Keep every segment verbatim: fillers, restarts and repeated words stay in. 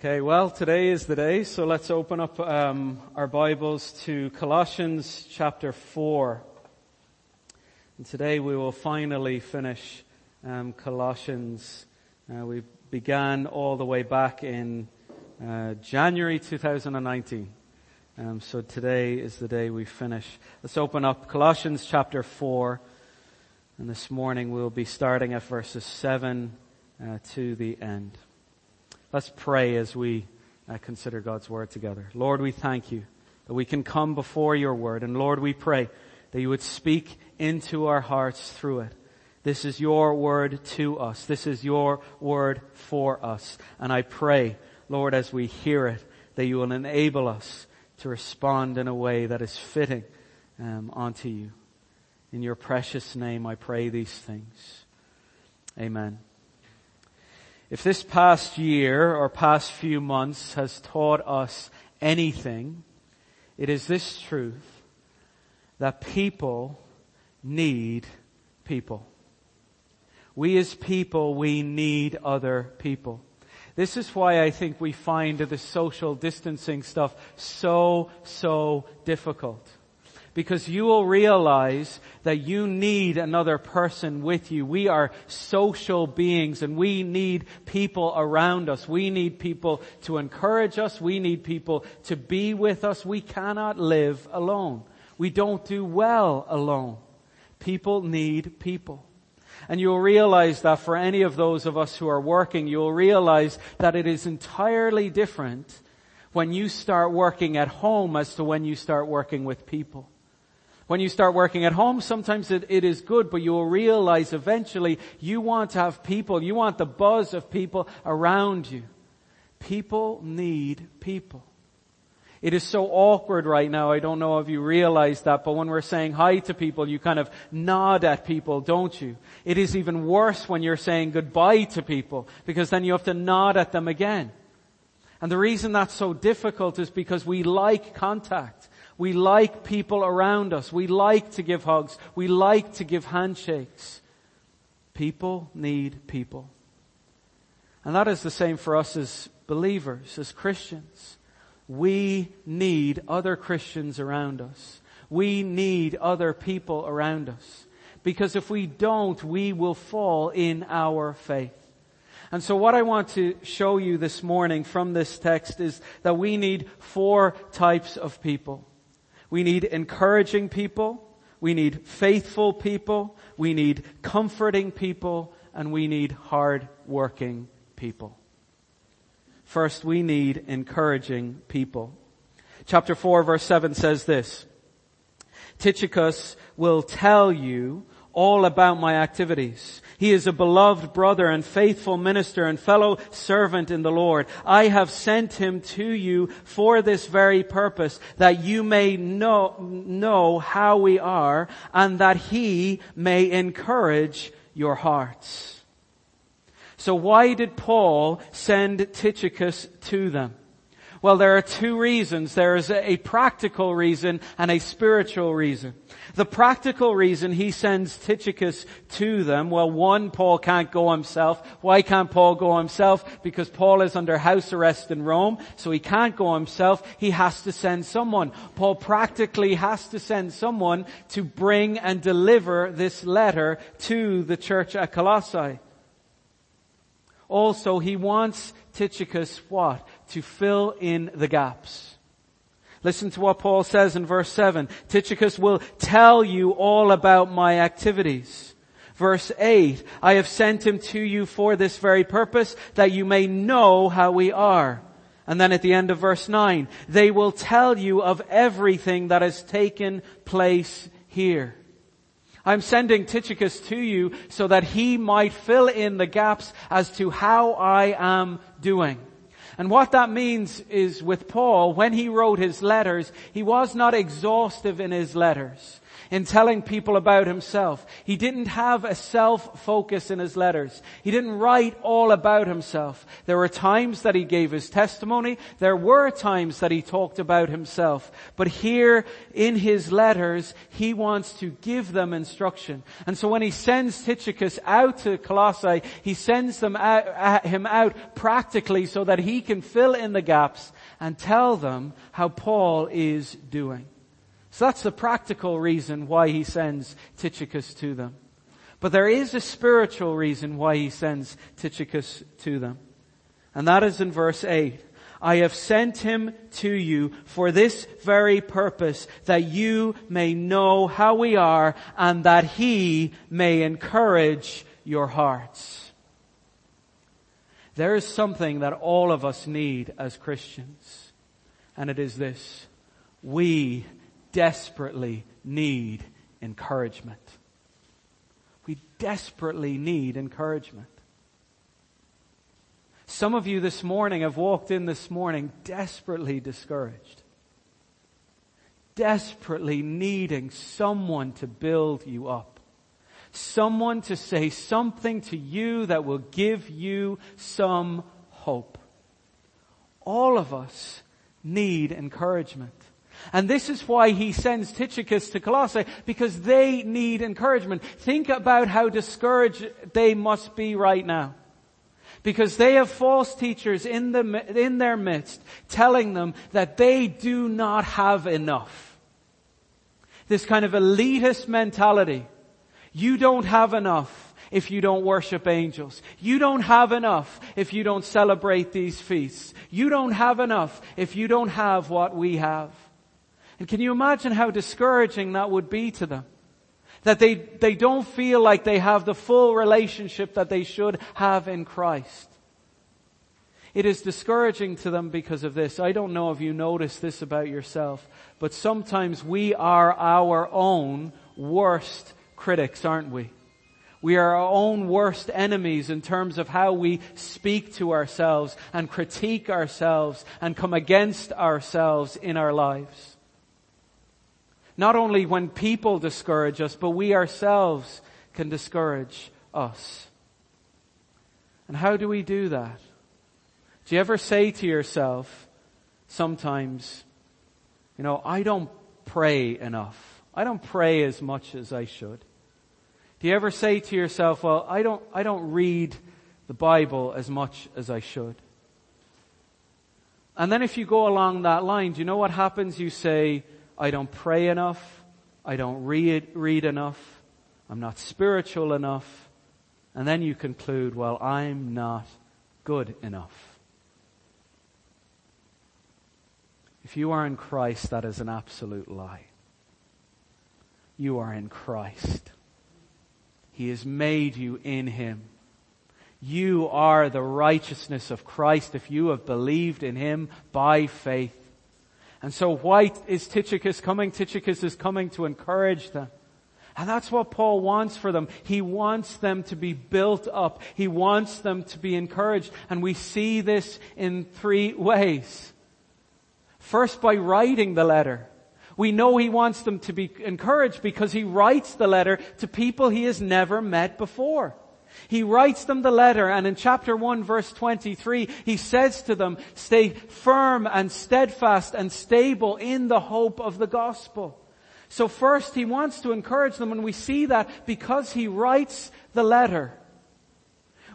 Okay, well, today is the day, so let's open up um, our Bibles to Colossians chapter four. And today we will finally finish um, Colossians. Uh, we began all the way back in uh, January two thousand nineteen. Um, so today is the day we finish. Let's open up Colossians chapter four. And this morning we'll be starting at verses seven uh, to the end. Let's pray as we uh, consider God's word together. Lord, we thank you that we can come before your word. And Lord, we pray that you would speak into our hearts through it. This is your word to us. This is your word for us. And I pray, Lord, as we hear it, that you will enable us to respond in a way that is fitting um, unto you. In your precious name, I pray these things. Amen. If this past year or past few months has taught us anything, it is this truth that people need people. We as people, we need other people. This is why I think we find the social distancing stuff so, so difficult. Because you will realize that you need another person with you. We are social beings and we need people around us. We need people to encourage us. We need people to be with us. We cannot live alone. We don't do well alone. People need people. And you'll realize that for any of those of us who are working, you'll realize that it is entirely different when you start working at home as to when you start working with people. When you start working at home, sometimes it, it is good, but you will realize eventually you want to have people. You want the buzz of people around you. People need people. It is so awkward right now. I don't know if you realize that, but when we're saying hi to people, you kind of nod at people, don't you? It is even worse when you're saying goodbye to people, because then you have to nod at them again. And the reason that's so difficult is because we like contact. We like people around us. We like to give hugs. We like to give handshakes. People need people. And that is the same for us as believers, as Christians. We need other Christians around us. We need other people around us. Because if we don't, we will fall in our faith. And so what I want to show you this morning from this text is that we need four types of people. We need encouraging people, we need faithful people, we need comforting people, and we need hard-working people. First, we need encouraging people. Chapter four, verse seven says this, Tychicus will tell you all about my activities. He is a beloved brother and faithful minister and fellow servant in the Lord. I have sent him to you for this very purpose, that you may know, know how we are and that he may encourage your hearts. So why did Paul send Tychicus to them? Well, there are two reasons. There is a practical reason and a spiritual reason. The practical reason he sends Tychicus to them, well, one, Paul can't go himself. Why can't Paul go himself? Because Paul is under house arrest in Rome, so he can't go himself. He has to send someone. Paul practically has to send someone to bring and deliver this letter to the church at Colossae. Also, he wants Tychicus what? To fill in the gaps. Listen to what Paul says in verse seven. Tychicus will tell you all about my activities. Verse eight, I have sent him to you for this very purpose, that you may know how we are. And then at the end of verse nine, they will tell you of everything that has taken place here. I'm sending Tychicus to you so that he might fill in the gaps as to how I am doing. And what that means is with Paul, when he wrote his letters, he was not exhaustive in his letters. in telling people about himself. He didn't have a self-focus in his letters. He didn't write all about himself. There were times that he gave his testimony. There were times that he talked about himself. But here in his letters, he wants to give them instruction. And so when he sends Tychicus out to Colossae, he sends them out, him out practically so that he can fill in the gaps and tell them how Paul is doing. So that's the practical reason why he sends Tychicus to them. But there is a spiritual reason why he sends Tychicus to them. And that is in verse eight. I have sent him to you for this very purpose, that you may know how we are and that he may encourage your hearts. There is something that all of us need as Christians, and it is this. We desperately need encouragement. We desperately need encouragement. Some of you this morning have walked in this morning desperately discouraged, desperately needing someone to build you up. Someone to say something to you that will give you some hope. All of us need encouragement. And this is why he sends Tychicus to Colossae, because they need encouragement. Think about how discouraged they must be right now. Because they have false teachers in the, in their midst telling them that they do not have enough. This kind of elitist mentality. You don't have enough if you don't worship angels. You don't have enough if you don't celebrate these feasts. You don't have enough if you don't have what we have. And can you imagine how discouraging that would be to them? That they, they don't feel like they have the full relationship that they should have in Christ. It is discouraging to them because of this. I don't know if you notice this about yourself, but sometimes we are our own worst critics, aren't we? We are our own worst enemies in terms of how we speak to ourselves and critique ourselves and come against ourselves in our lives. Not only when people discourage us, but we ourselves can discourage us. And how do we do that? Do you ever say to yourself sometimes, you know, I don't pray enough. I don't pray as much as I should. Do you ever say to yourself, well, I don't, I don't read the Bible as much as I should? And then if you go along that line, do you know what happens? You say, I don't pray enough. I don't read, read enough. I'm not spiritual enough. And then you conclude, well, I'm not good enough. If you are in Christ, that is an absolute lie. You are in Christ. He has made you in Him. You are the righteousness of Christ if you have believed in Him by faith. And so why is Tychicus coming? Tychicus is coming to encourage them. And that's what Paul wants for them. He wants them to be built up. He wants them to be encouraged. And we see this in three ways. First, by writing the letter. We know he wants them to be encouraged because he writes the letter to people he has never met before. He writes them the letter, and in chapter one, verse twenty-three, he says to them, stay firm and steadfast and stable in the hope of the gospel. So first, he wants to encourage them, and we see that because he writes the letter.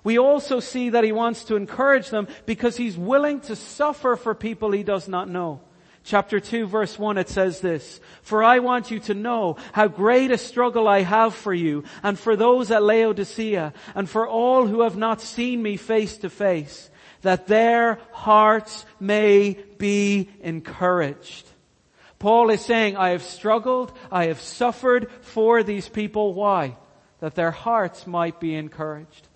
We also see that he wants to encourage them because he's willing to suffer for people he does not know. Chapter two, verse one, it says this, for I want you to know how great a struggle I have for you and for those at Laodicea and for all who have not seen me face to face, that their hearts may be encouraged. Paul is saying, I have struggled, I have suffered for these people. Why? That their hearts might be encouraged.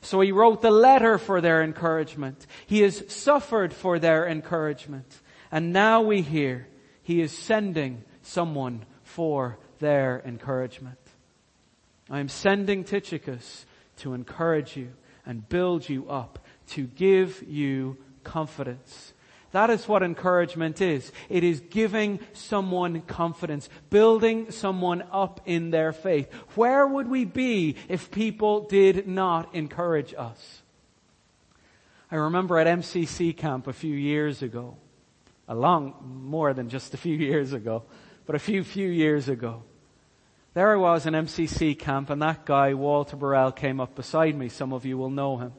So he wrote the letter for their encouragement. He has suffered for their encouragement. And now we hear he is sending someone for their encouragement. I am sending Tychicus to encourage you and build you up, to give you confidence. That is what encouragement is. It is giving someone confidence, building someone up in their faith. Where would we be if people did not encourage us? I remember at M C C camp a few years ago, a long, more than just a few years ago, but a few, few years ago, there I was in M C C camp, and that guy, Walter Burrell, came up beside me. Some of you will know him.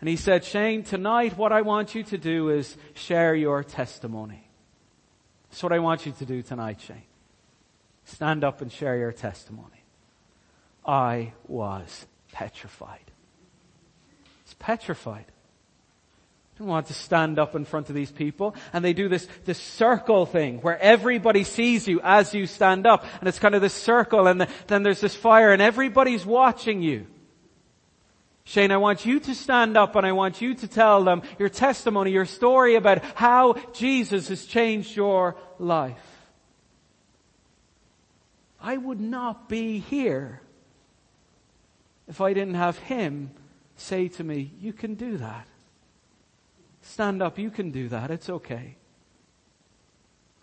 And he said, "Shane, tonight what I want you to do is share your testimony. That's what I want you to do tonight, Shane. Stand up and share your testimony." I was petrified. I was petrified. I didn't want to stand up in front of these people. And they do this, this circle thing where everybody sees you as you stand up. And it's kind of this circle, and the, then there's this fire, and everybody's watching you. Shane, I want you to stand up, and I want you to tell them your testimony, your story about how Jesus has changed your life. I would not be here if I didn't have him say to me, "You can do that. Stand up, you can do that, it's okay."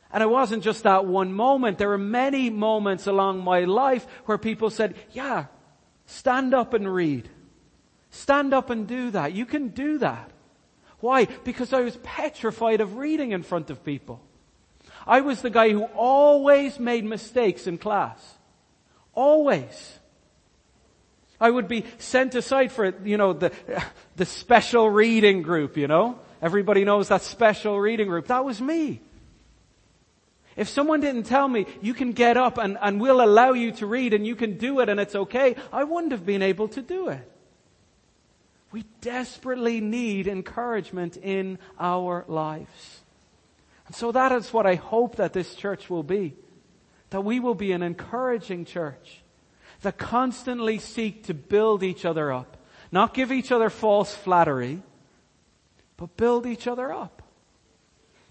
And it wasn't just that one moment. There were many moments along my life where people said, "Yeah, stand up and read. Stand up and do that. You can do that." Why? Because I was petrified of reading in front of people. I was the guy who always made mistakes in class. Always. I would be sent aside for, you know, the, the special reading group, you know. Everybody knows that special reading group. That was me. If someone didn't tell me, "You can get up and, and we'll allow you to read and you can do it and it's okay," I wouldn't have been able to do it. We desperately need encouragement in our lives. And so that is what I hope that this church will be. That we will be an encouraging church that constantly seek to build each other up. Not give each other false flattery, but build each other up.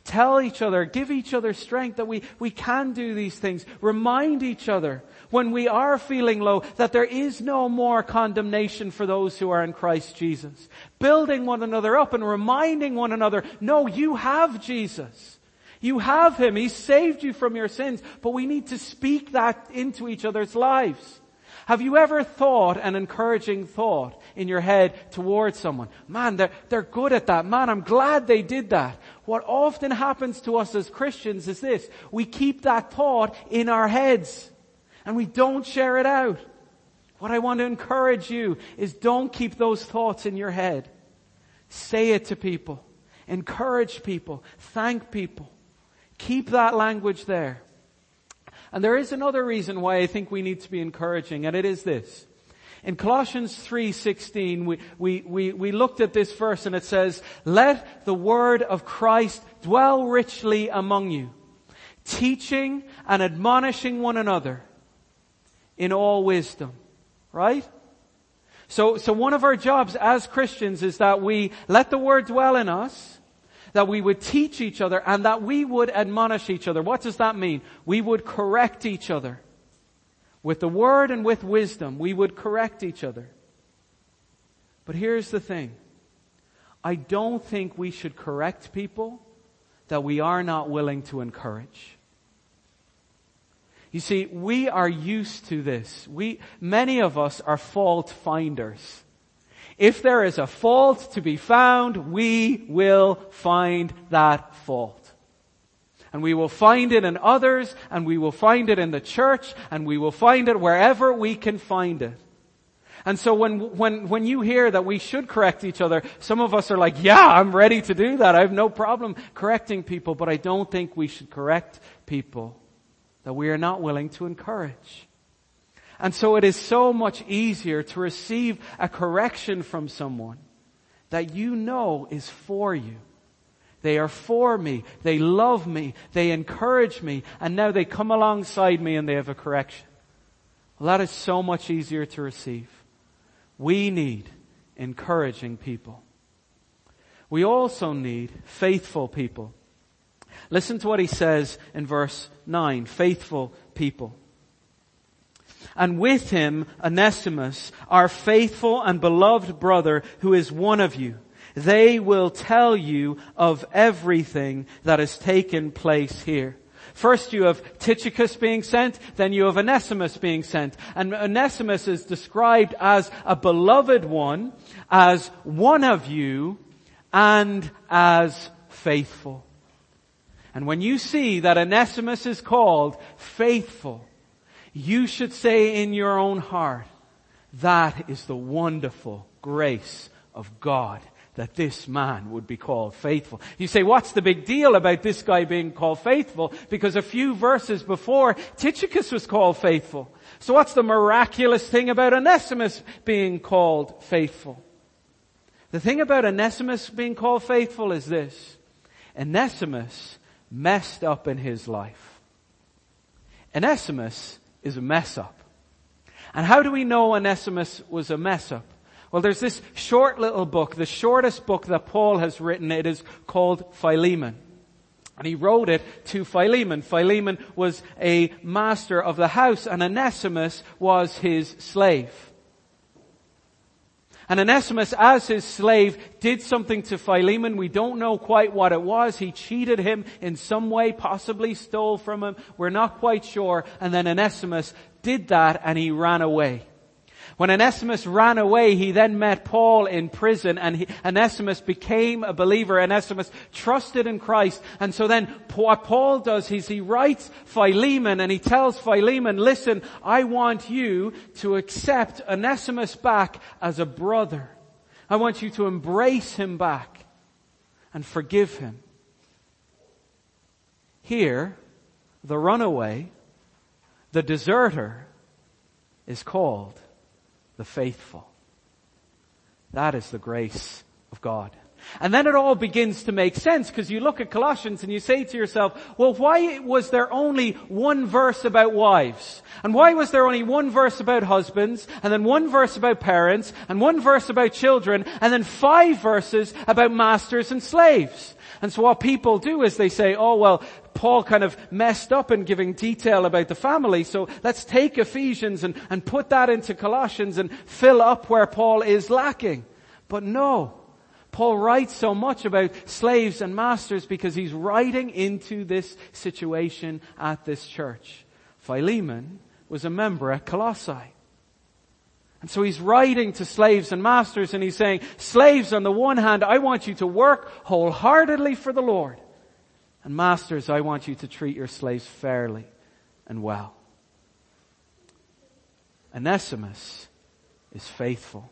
Tell each other, give each other strength that we, we can do these things. Remind each other when we are feeling low that there is no more condemnation for those who are in Christ Jesus. Building one another up and reminding one another, no, you have Jesus. You have him. He saved you from your sins. But we need to speak that into each other's lives. Have you ever thought an encouraging thought in your head towards someone? Man, they're, they're good at that. Man, I'm glad they did that. What often happens to us as Christians is this. We keep that thought in our heads and we don't share it out. What I want to encourage you is don't keep those thoughts in your head. Say it to people. Encourage people. Thank people. Keep that language there. And there is another reason why I think we need to be encouraging, and it is this. In Colossians three sixteen, we, we, we, we looked at this verse and it says, "Let the word of Christ dwell richly among you, teaching and admonishing one another in all wisdom." Right? So, so one of our jobs as Christians is that we let the word dwell in us, that we would teach each other, and that we would admonish each other. What does that mean? We would correct each other. With the word and with wisdom, we would correct each other. But here's the thing. I don't think we should correct people that we are not willing to encourage. You see, we are used to this. We, many of us are fault finders. If there is a fault to be found, we will find that fault. And we will find it in others, and we will find it in the church, and we will find it wherever we can find it. And so when, when, when you hear that we should correct each other, some of us are like, yeah, I'm ready to do that. I have no problem correcting people, but I don't think we should correct people that we are not willing to encourage. And so it is so much easier to receive a correction from someone that you know is for you. They are for me. They love me. They encourage me. And now they come alongside me and they have a correction. Well, that is so much easier to receive. We need encouraging people. We also need faithful people. Listen to what he says in verse nine. Faithful people. "And with him, Onesimus, our faithful and beloved brother, who is one of you. They will tell you of everything that has taken place here. First you have Tychicus being sent, then you have Onesimus being sent. And Onesimus is described as a beloved one, as one of you, and as faithful. And when you see that Onesimus is called faithful, you should say in your own heart, that is the wonderful grace of God, that this man would be called faithful. You say, what's the big deal about this guy being called faithful? Because a few verses before, Tychicus was called faithful. So what's the miraculous thing about Onesimus being called faithful? The thing about Onesimus being called faithful is this. Onesimus messed up in his life. Onesimus is a mess up. And how do we know Onesimus was a mess up? Well, there's this short little book, the shortest book that Paul has written. It is called Philemon. And he wrote it to Philemon. Philemon was a master of the house, and Onesimus was his slave. And Onesimus, as his slave, did something to Philemon. We don't know quite what it was. He cheated him in some way, possibly stole from him. We're not quite sure. And then Onesimus did that, and he ran away. When Onesimus ran away, he then met Paul in prison, and he, Onesimus became a believer. Onesimus trusted in Christ. And so then what Paul does is he writes Philemon, and he tells Philemon, listen, I want you to accept Onesimus back as a brother. I want you to embrace him back and forgive him. Here, the runaway, the deserter, is called the faithful. That is the grace of God. And then it all begins to make sense, because you look at Colossians and you say to yourself, well, why was there only one verse about wives? And why was there only one verse about husbands? And then one verse about parents? And one verse about children? And then five verses about masters and slaves? And so what people do is they say, oh, well, Paul kind of messed up in giving detail about the family, so let's take Ephesians and, and put that into Colossians and fill up where Paul is lacking. But no. Paul writes so much about slaves and masters because he's writing into this situation at this church. Philemon was a member at Colossae. And so he's writing to slaves and masters, and he's saying, slaves, on the one hand, I want you to work wholeheartedly for the Lord. And masters, I want you to treat your slaves fairly and well. Onesimus is faithful.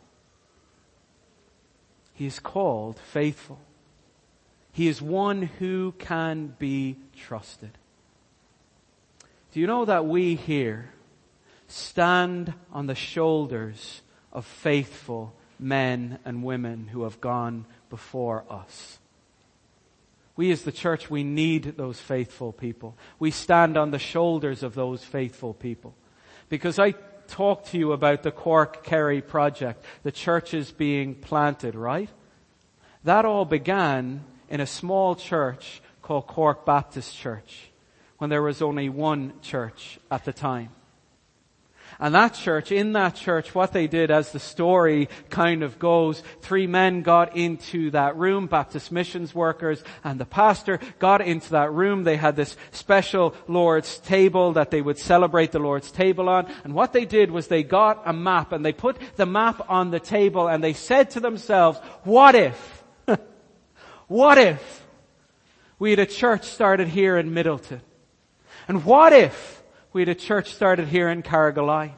He is called faithful. He is one who can be trusted. Do you know that we here stand on the shoulders of faithful men and women who have gone before us? We as the church, we need those faithful people. We stand on the shoulders of those faithful people. Because I talk to you about the Cork Kerry Project, the churches being planted, right? That all began in a small church called Cork Baptist Church, when there was only one church at the time. And that church, in that church, what they did, as the story kind of goes, three men got into that room, Baptist missions workers and the pastor got into that room. They had this special Lord's table that they would celebrate the Lord's table on. And what they did was they got a map, and they put the map on the table, and they said to themselves, what if, what if we had a church started here in Middleton? And what if we had a church started here in Carrigaline?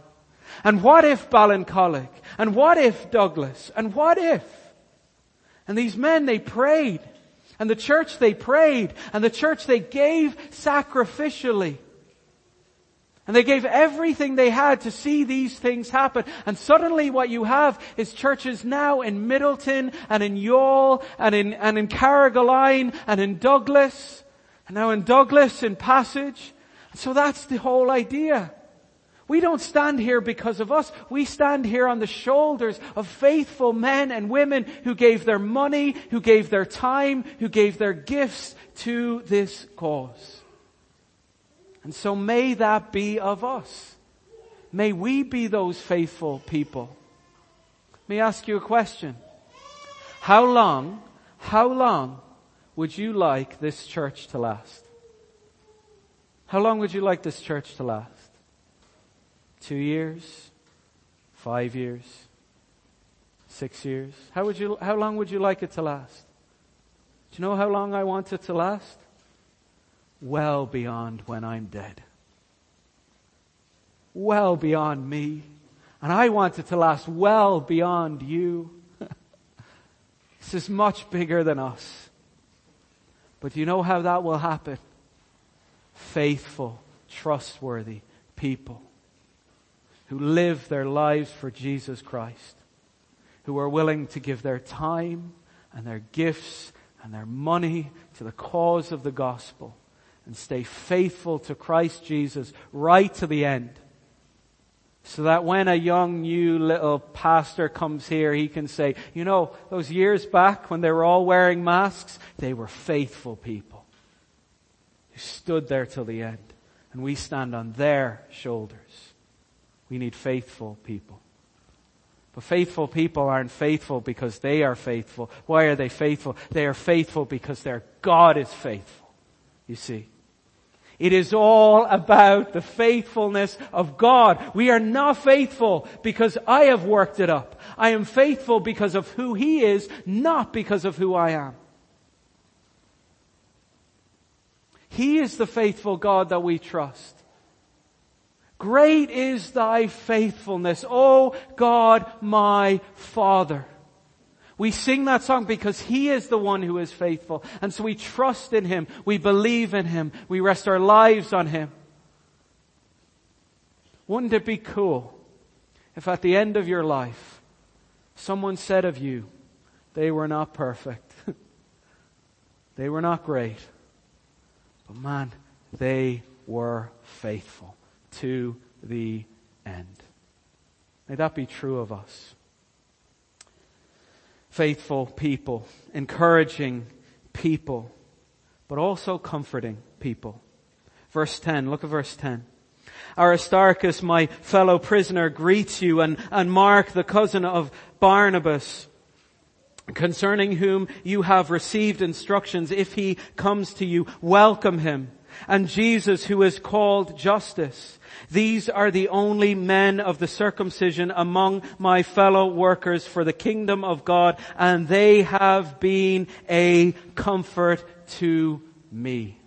And what if Ballincolic? And what if Douglas? And what if? And these men, they prayed. And the church, they prayed. And the church, they gave sacrificially. And they gave everything they had to see these things happen. And suddenly what you have is churches now in Middleton and in Yall and in, and in Carrigaline and in Douglas. And now in Douglas, in Passage. So that's the whole idea. We don't stand here because of us. We stand here on the shoulders of faithful men and women who gave their money, who gave their time, who gave their gifts to this cause. And so may that be of us. May we be those faithful people. Let me ask you a question. How long, how long would you like this church to last? How long would you like this church to last? Two years? Five years? Six years? How would you, how long would you like it to last? Do you know how long I want it to last? Well beyond when I'm dead. Well beyond me. And I want it to last well beyond you. This is much bigger than us. But you know how that will happen? Faithful, trustworthy people who live their lives for Jesus Christ, who are willing to give their time and their gifts and their money to the cause of the gospel and stay faithful to Christ Jesus right to the end. So that when a young, new little pastor comes here, he can say, you know, those years back when they were all wearing masks, they were faithful people who stood there till the end. And we stand on their shoulders. We need faithful people. But faithful people aren't faithful because they are faithful. Why are they faithful? They are faithful because their God is faithful, you see. It is all about the faithfulness of God. We are not faithful because I have worked it up. I am faithful because of who He is, not because of who I am. He is the faithful God that we trust. Great is thy faithfulness, O God, my Father. We sing that song because He is the one who is faithful. And so we trust in Him. We believe in Him. We rest our lives on Him. Wouldn't it be cool if at the end of your life someone said of you, they were not perfect. They were not great. But man, they were faithful to the end. May that be true of us. Faithful people, encouraging people, but also comforting people. Verse ten, look at verse ten. Aristarchus, my fellow prisoner, greets you, and, and Mark, the cousin of Barnabas, concerning whom you have received instructions. If he comes to you, welcome him. And Jesus, who is called Justice. These are the only men of the circumcision among my fellow workers for the kingdom of God, and they have been a comfort to me.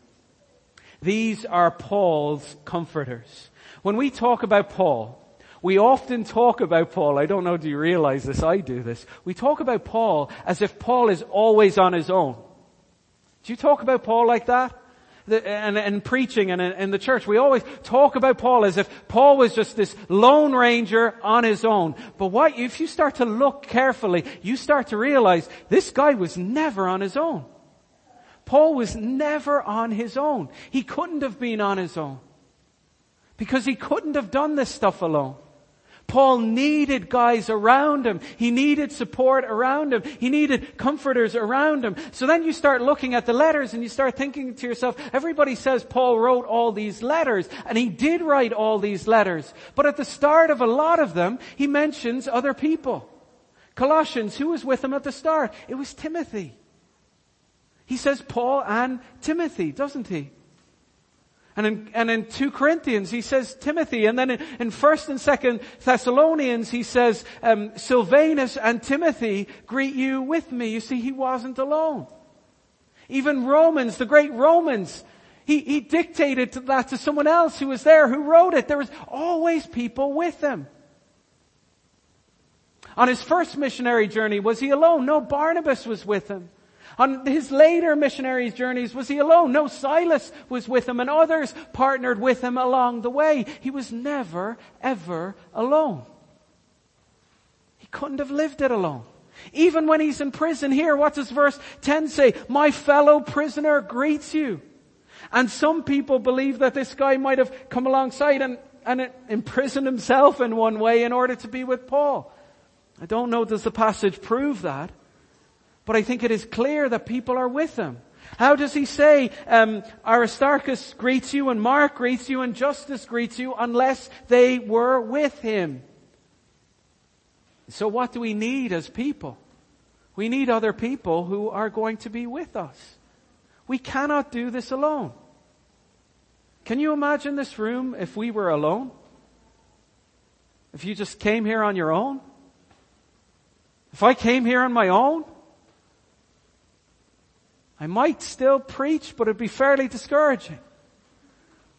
These are Paul's comforters. When we talk about Paul, we often talk about Paul. I don't know, do you realize this? I do this. We talk about Paul as if Paul is always on his own. Do you talk about Paul like that? The, and, and preaching and in the church, we always talk about Paul as if Paul was just this lone ranger on his own. But what, if you start to look carefully, you start to realize this guy was never on his own. Paul was never on his own. He couldn't have been on his own because he couldn't have done this stuff alone. Paul needed guys around him. He needed support around him. He needed comforters around him. So then you start looking at the letters and you start thinking to yourself, everybody says Paul wrote all these letters, and he did write all these letters. But at the start of a lot of them, he mentions other people. Colossians, who was with him at the start? It was Timothy. He says Paul and Timothy, doesn't he? And in, and in two Corinthians, he says Timothy. And then in, in first and second Thessalonians, he says, um, Silvanus and Timothy greet you with me. You see, he wasn't alone. Even Romans, the great Romans, he, he dictated that to someone else who was there, who wrote it. There was always people with him. On his first missionary journey, was he alone? No, Barnabas was with him. On his later missionary journeys, was he alone? No, Silas was with him, and others partnered with him along the way. He was never, ever alone. He couldn't have lived it alone. Even when he's in prison here, what does verse ten say? My fellow prisoner greets you. And some people believe that this guy might have come alongside and, and imprisoned himself in one way in order to be with Paul. I don't know, does the passage prove that? But I think it is clear that people are with him. How does he say, um, Aristarchus greets you, and Mark greets you, and Justus greets you, unless they were with him? So what do we need as people? We need other people who are going to be with us. We cannot do this alone. Can you imagine this room if we were alone? If you just came here on your own? If I came here on my own? I might still preach, but it'd be fairly discouraging.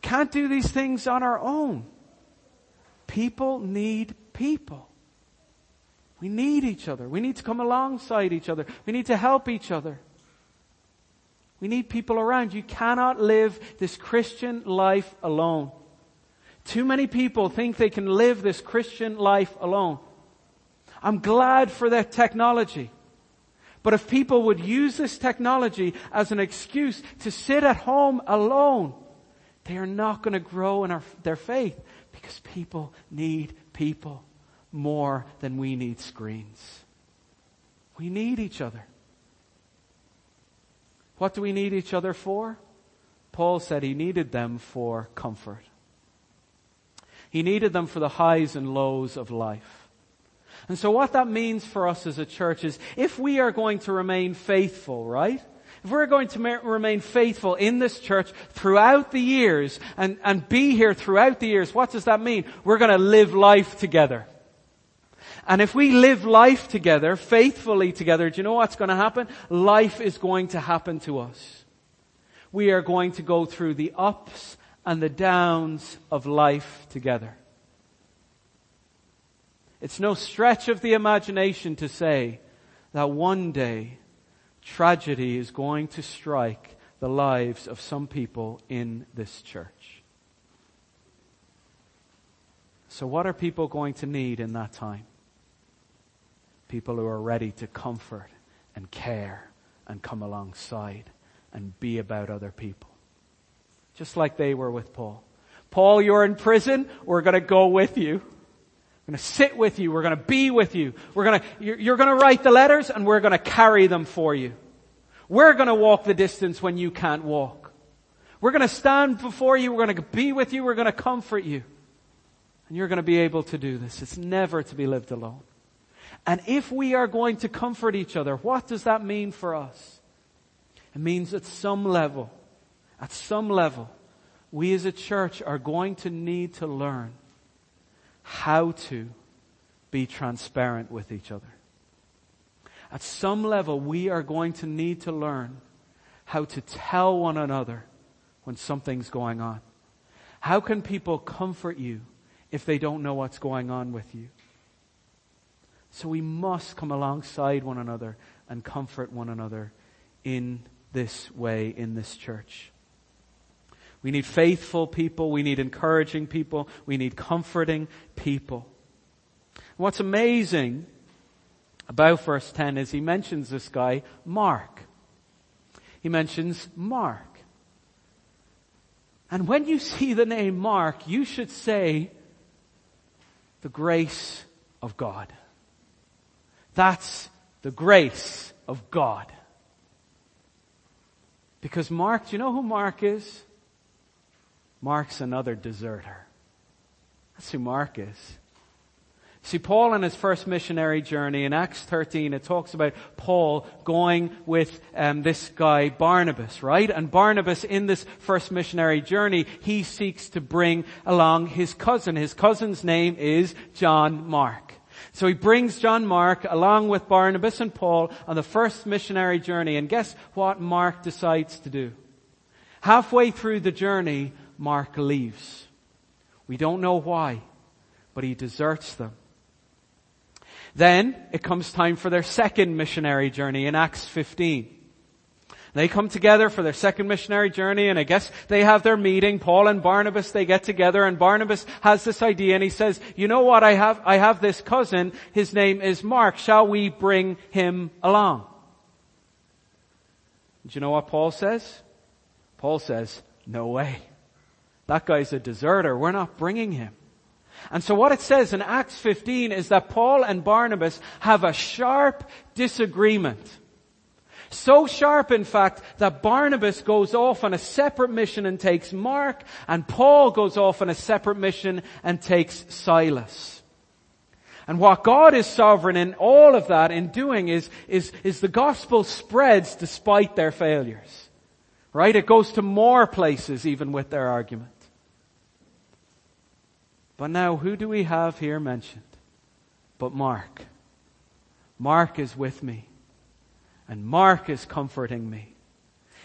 Can't do these things on our own. People need people. We need each other. We need to come alongside each other. We need to help each other. We need people around. You cannot live this Christian life alone. Too many people think they can live this Christian life alone. I'm glad for that technology. But if people would use this technology as an excuse to sit at home alone, they are not going to grow in our, their faith, because people need people more than we need screens. We need each other. What do we need each other for? Paul said he needed them for comfort. He needed them for the highs and lows of life. And so what that means for us as a church is, if we are going to remain faithful, right? If we're going to ma- remain faithful in this church throughout the years and, and be here throughout the years, what does that mean? We're going to live life together. And if we live life together, faithfully together, do you know what's going to happen? Life is going to happen to us. We are going to go through the ups and the downs of life together. It's no stretch of the imagination to say that one day tragedy is going to strike the lives of some people in this church. So what are people going to need in that time? People who are ready to comfort and care and come alongside and be about other people. Just like they were with Paul. Paul, you're in prison. We're going to go with you. We're going to sit with you. We're going to be with you. We're going to, you're going to write the letters and we're going to carry them for you. We're going to walk the distance when you can't walk. We're going to stand before you. We're going to be with you. We're going to comfort you. And you're going to be able to do this. It's never to be lived alone. And if we are going to comfort each other, what does that mean for us? It means at some level, at some level, we as a church are going to need to learn how to be transparent with each other. At some level, we are going to need to learn how to tell one another when something's going on. How can people comfort you if they don't know what's going on with you? So we must come alongside one another and comfort one another in this way, in this church. We need faithful people. We need encouraging people. We need comforting people. What's amazing about verse ten is he mentions this guy, Mark. He mentions Mark. And when you see the name Mark, you should say, the grace of God. That's the grace of God. Because Mark, do you know who Mark is? Mark's another deserter. That's who Mark is. See, Paul on his first missionary journey in Acts thirteen, it talks about Paul going with um, this guy Barnabas, right? And Barnabas, in this first missionary journey, he seeks to bring along his cousin. His cousin's name is John Mark. So he brings John Mark along with Barnabas and Paul on the first missionary journey. And guess what Mark decides to do? Halfway through the journey, Mark leaves. We don't know why, but he deserts them. Then it comes time for their second missionary journey in Acts fifteen. They come together for their second missionary journey, and I guess they have their meeting. Paul and Barnabas, they get together, and Barnabas has this idea, and he says, you know what, I have, I have this cousin, his name is Mark, shall we bring him along? Do you know what Paul says? Paul says, no way. That guy's a deserter, we're not bringing him. And so what it says in Acts fifteen is that Paul and Barnabas have a sharp disagreement. So sharp, in fact, that Barnabas goes off on a separate mission and takes Mark, and Paul goes off on a separate mission and takes Silas. And what God is sovereign in all of that, in doing, is, is, is the gospel spreads despite their failures. Right? It goes to more places even with their argument. But now, who do we have here mentioned but Mark? Mark is with me. And Mark is comforting me.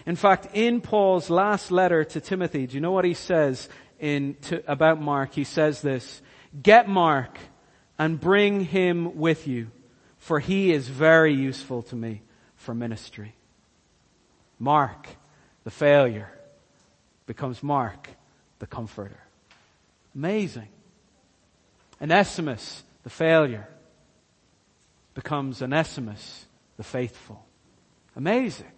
In fact, in Paul's last letter to Timothy, do you know what he says in to, about Mark? He says this, "Get Mark and bring him with you, for he is very useful to me for ministry." Mark, the failure, becomes Mark, the comforter. Amazing. Onesimus, the failure, becomes Onesimus, the faithful. Amazing.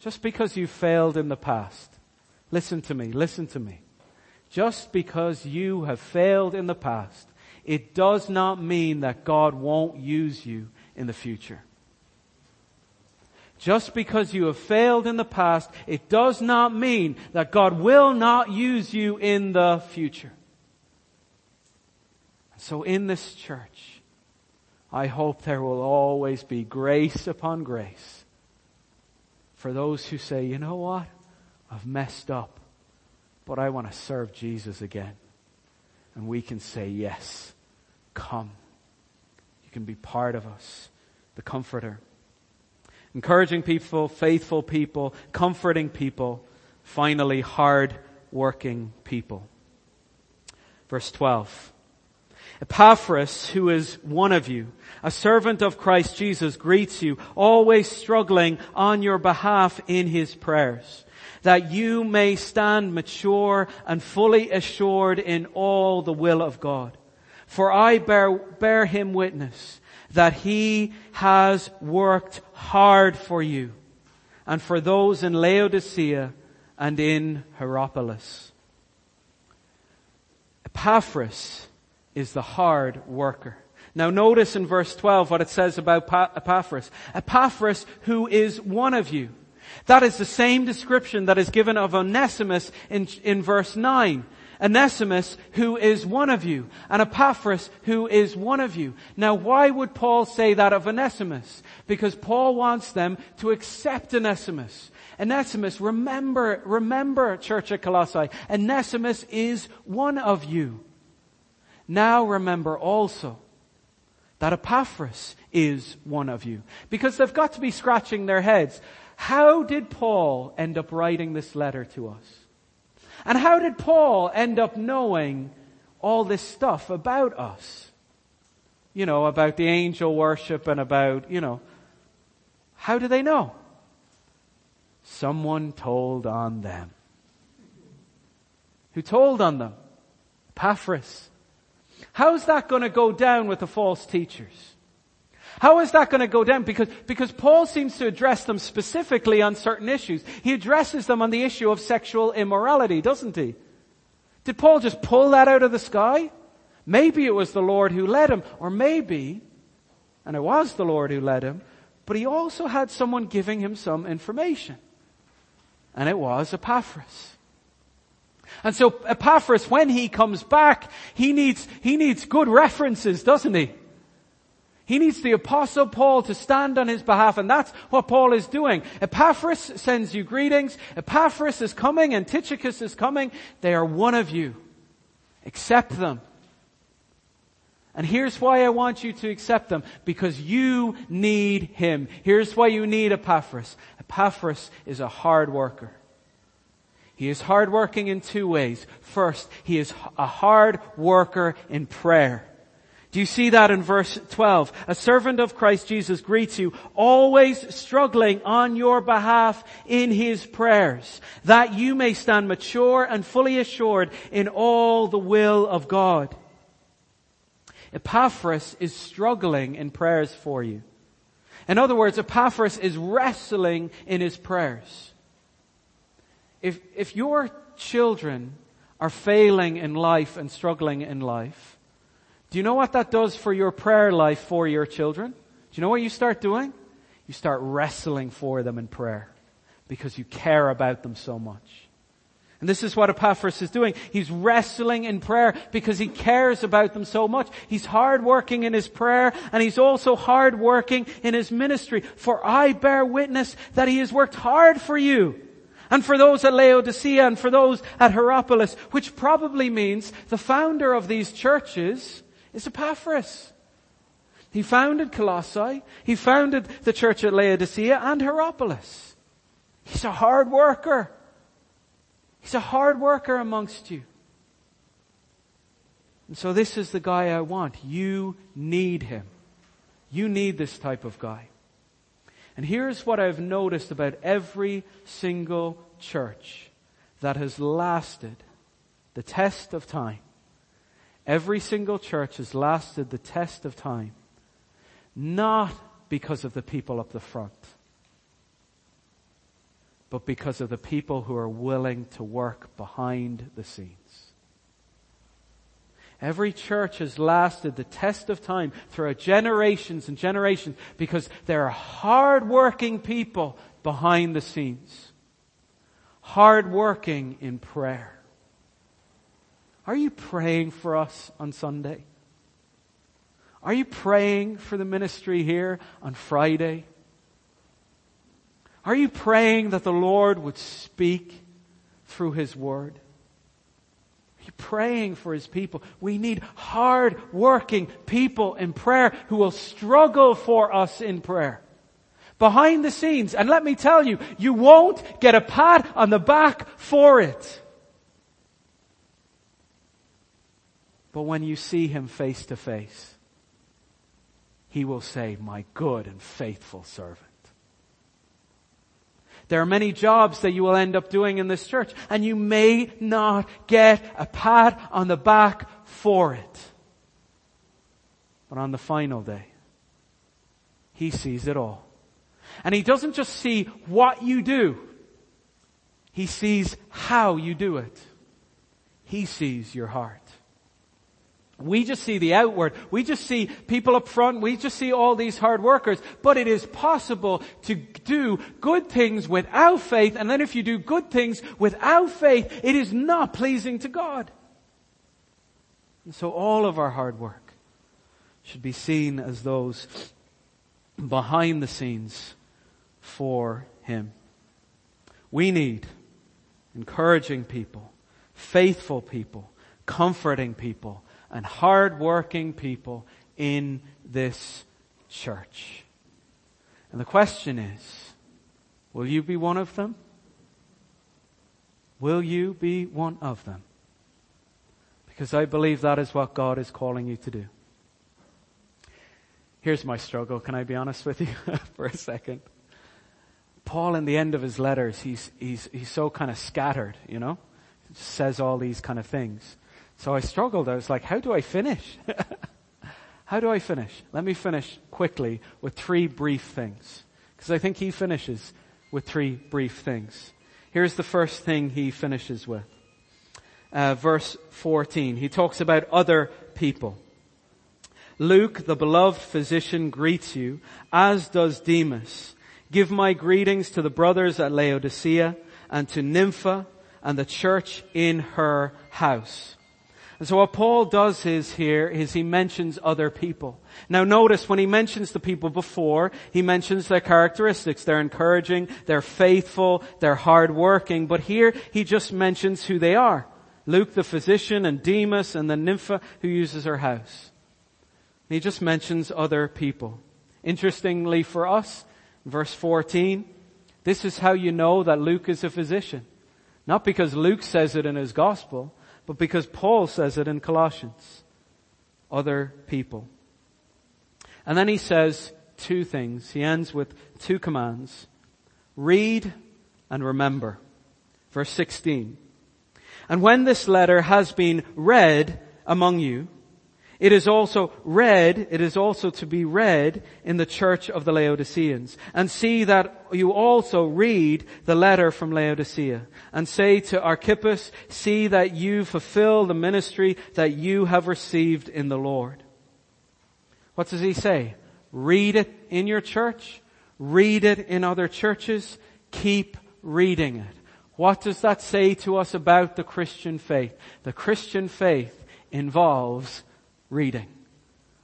Just because you failed in the past, listen to me, listen to me. Just because you have failed in the past, it does not mean that God won't use you in the future. Just because you have failed in the past, it does not mean that God will not use you in the future. So in this church, I hope there will always be grace upon grace for those who say, you know what, I've messed up, but I want to serve Jesus again. And we can say, yes, come. You can be part of us, the comforter. Encouraging people, faithful people, comforting people, finally hard-working people. Verse twelve. Epaphras, who is one of you, a servant of Christ Jesus, greets you, always struggling on your behalf in his prayers, that you may stand mature and fully assured in all the will of God. For I bear, bear him witness that he has worked hard for you and for those in Laodicea and in Hierapolis. Epaphras is the hard worker. Now notice in verse twelve what it says about Epaphras. Epaphras, who is one of you. That is the same description that is given of Onesimus in, in verse nine. Onesimus, who is one of you. And Epaphras, who is one of you. Now why would Paul say that of Onesimus? Because Paul wants them to accept Onesimus. Onesimus, remember, remember, Church at Colossae, Onesimus is one of you. Now remember also that Epaphras is one of you. Because they've got to be scratching their heads. How did Paul end up writing this letter to us? And how did Paul end up knowing all this stuff about us? You know, about the angel worship and about, you know, how do they know? Someone told on them. Who told on them? Epaphras. How's that going to go down with the false teachers? How is that going to go down? Because, because Paul seems to address them specifically on certain issues. He addresses them on the issue of sexual immorality, doesn't he? Did Paul just pull that out of the sky? Maybe it was the Lord who led him, or maybe, and it was the Lord who led him, but he also had someone giving him some information. And it was Epaphras. And so Epaphras, when he comes back, he needs, he needs good references, doesn't he? He needs the Apostle Paul to stand on his behalf, and that's what Paul is doing. Epaphras sends you greetings. Epaphras is coming and Tychicus is coming. They are one of you. Accept them. And here's why I want you to accept them. Because you need him. Here's why you need Epaphras. Epaphras is a hard worker. He is hardworking in two ways. First, he is a hard worker in prayer. Do you see that in verse twelve? A servant of Christ Jesus greets you, always struggling on your behalf in his prayers, that you may stand mature and fully assured in all the will of God. Epaphras is struggling in prayers for you. In other words, Epaphras is wrestling in his prayers. If, if your children are failing in life and struggling in life, do you know what that does for your prayer life for your children? Do you know what you start doing? You start wrestling for them in prayer because you care about them so much. And this is what Epaphras is doing. He's wrestling in prayer because he cares about them so much. He's hard working in his prayer, and he's also hard working in his ministry. For I bear witness that he has worked hard for you and for those at Laodicea and for those at Hierapolis, which probably means the founder of these churches is Epaphras. He founded Colossae. He founded the church at Laodicea and Hierapolis. He's a hard worker. He's a hard worker amongst you. And so this is the guy I want. You need him. You need this type of guy. And here's what I've noticed about every single church that has lasted the test of time. Every single church has lasted the test of time. Not because of the people up the front, but because of the people who are willing to work behind the scenes. Every church has lasted the test of time throughout generations and generations because there are hard-working people behind the scenes. Hard-working in prayer. Are you praying for us on Sunday? Are you praying for the ministry here on Friday? Are you praying that the Lord would speak through His Word? Are you praying for His people? We need hard-working people in prayer who will struggle for us in prayer. Behind the scenes. And let me tell you, you won't get a pat on the back for it. But when you see Him face to face, He will say, "My good and faithful servant." There are many jobs that you will end up doing in this church, and you may not get a pat on the back for it. But on the final day, He sees it all. And He doesn't just see what you do. He sees how you do it. He sees your heart. We just see the outward. We just see people up front. We just see all these hard workers. But it is possible to do good things without faith. And then if you do good things without faith, it is not pleasing to God. And so all of our hard work should be seen as those behind the scenes for Him. We need encouraging people, faithful people, comforting people, and hard-working people in this church. And the question is, will you be one of them? Will you be one of them? Because I believe that is what God is calling you to do. Here's my struggle. Can I be honest with you for a second? Paul, in the end of his letters, he's he's he's so kind of scattered, you know? He says all these kind of things. So I struggled. I was like, how do I finish? How do I finish? Let me finish quickly with three brief things. Because I think he finishes with three brief things. Here's the first thing he finishes with. Uh, verse fourteen. He talks about other people. Luke, the beloved physician, greets you, as does Demas. Give my greetings to the brothers at Laodicea and to Nympha and the church in her house. And so what Paul does is here is he mentions other people. Now notice when he mentions the people before, he mentions their characteristics. They're encouraging, they're faithful, they're hardworking. But here he just mentions who they are. Luke the physician and Demas and the Nympha who uses her house. And he just mentions other people. Interestingly for us, verse fourteen, this is how you know that Luke is a physician. Not because Luke says it in his gospel, but because Paul says it in Colossians, other people. And then he says two things. He ends with two commands. Read and remember. Verse sixteen. And when this letter has been read among you, it is also read, it is also to be read in the church of the Laodiceans. And see that you also read the letter from Laodicea. And say to Archippus, see that you fulfill the ministry that you have received in the Lord. What does he say? Read it in your church. Read it in other churches. Keep reading it. What does that say to us about the Christian faith? The Christian faith involves reading.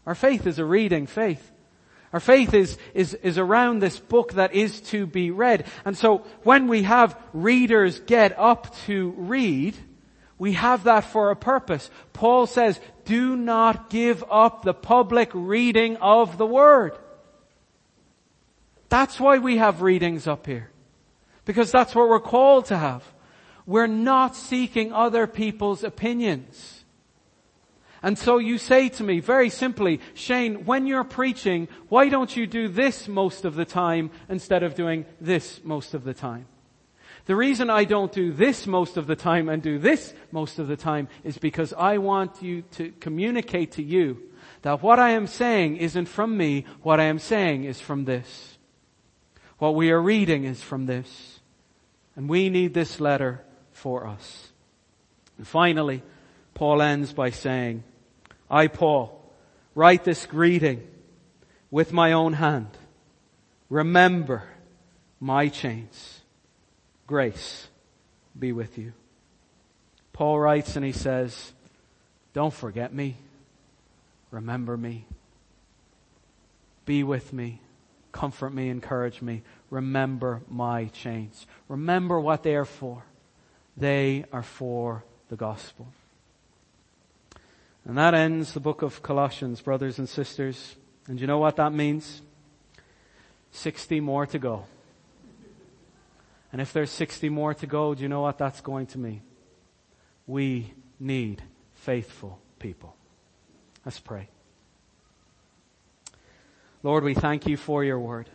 Our faith is a reading faith. Our faith is, is, is around this book that is to be read. And so when we have readers get up to read, we have that for a purpose. Paul says, do not give up the public reading of the Word. That's why we have readings up here. Because that's what we're called to have. We're not seeking other people's opinions. And so you say to me, very simply, Shane, when you're preaching, why don't you do this most of the time instead of doing this most of the time? The reason I don't do this most of the time and do this most of the time is because I want you to communicate to you that what I am saying isn't from me, what I am saying is from this. What we are reading is from this. And we need this letter for us. And finally, Paul ends by saying, I, Paul, write this greeting with my own hand. Remember my chains. Grace be with you. Paul writes and he says, don't forget me. Remember me. Be with me. Comfort me. Encourage me. Remember my chains. Remember what they are for. They are for the gospel. And that ends the book of Colossians, brothers and sisters. And you know what that means? sixty more to go. And if there's sixty more to go, do you know what that's going to mean? We need faithful people. Let's pray. Lord, we thank you for your word.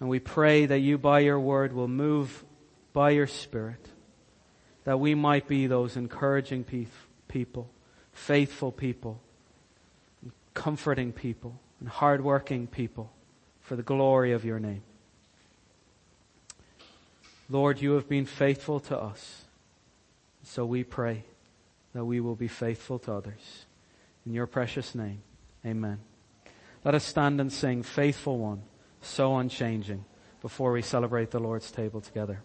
And we pray that you by your word will move by your Spirit, that we might be those encouraging people. people, faithful people, comforting people, and hardworking people for the glory of your name. Lord, you have been faithful to us, so we pray that we will be faithful to others. In your precious name, amen. Let us stand and sing, Faithful One, So Unchanging, before we celebrate the Lord's table together.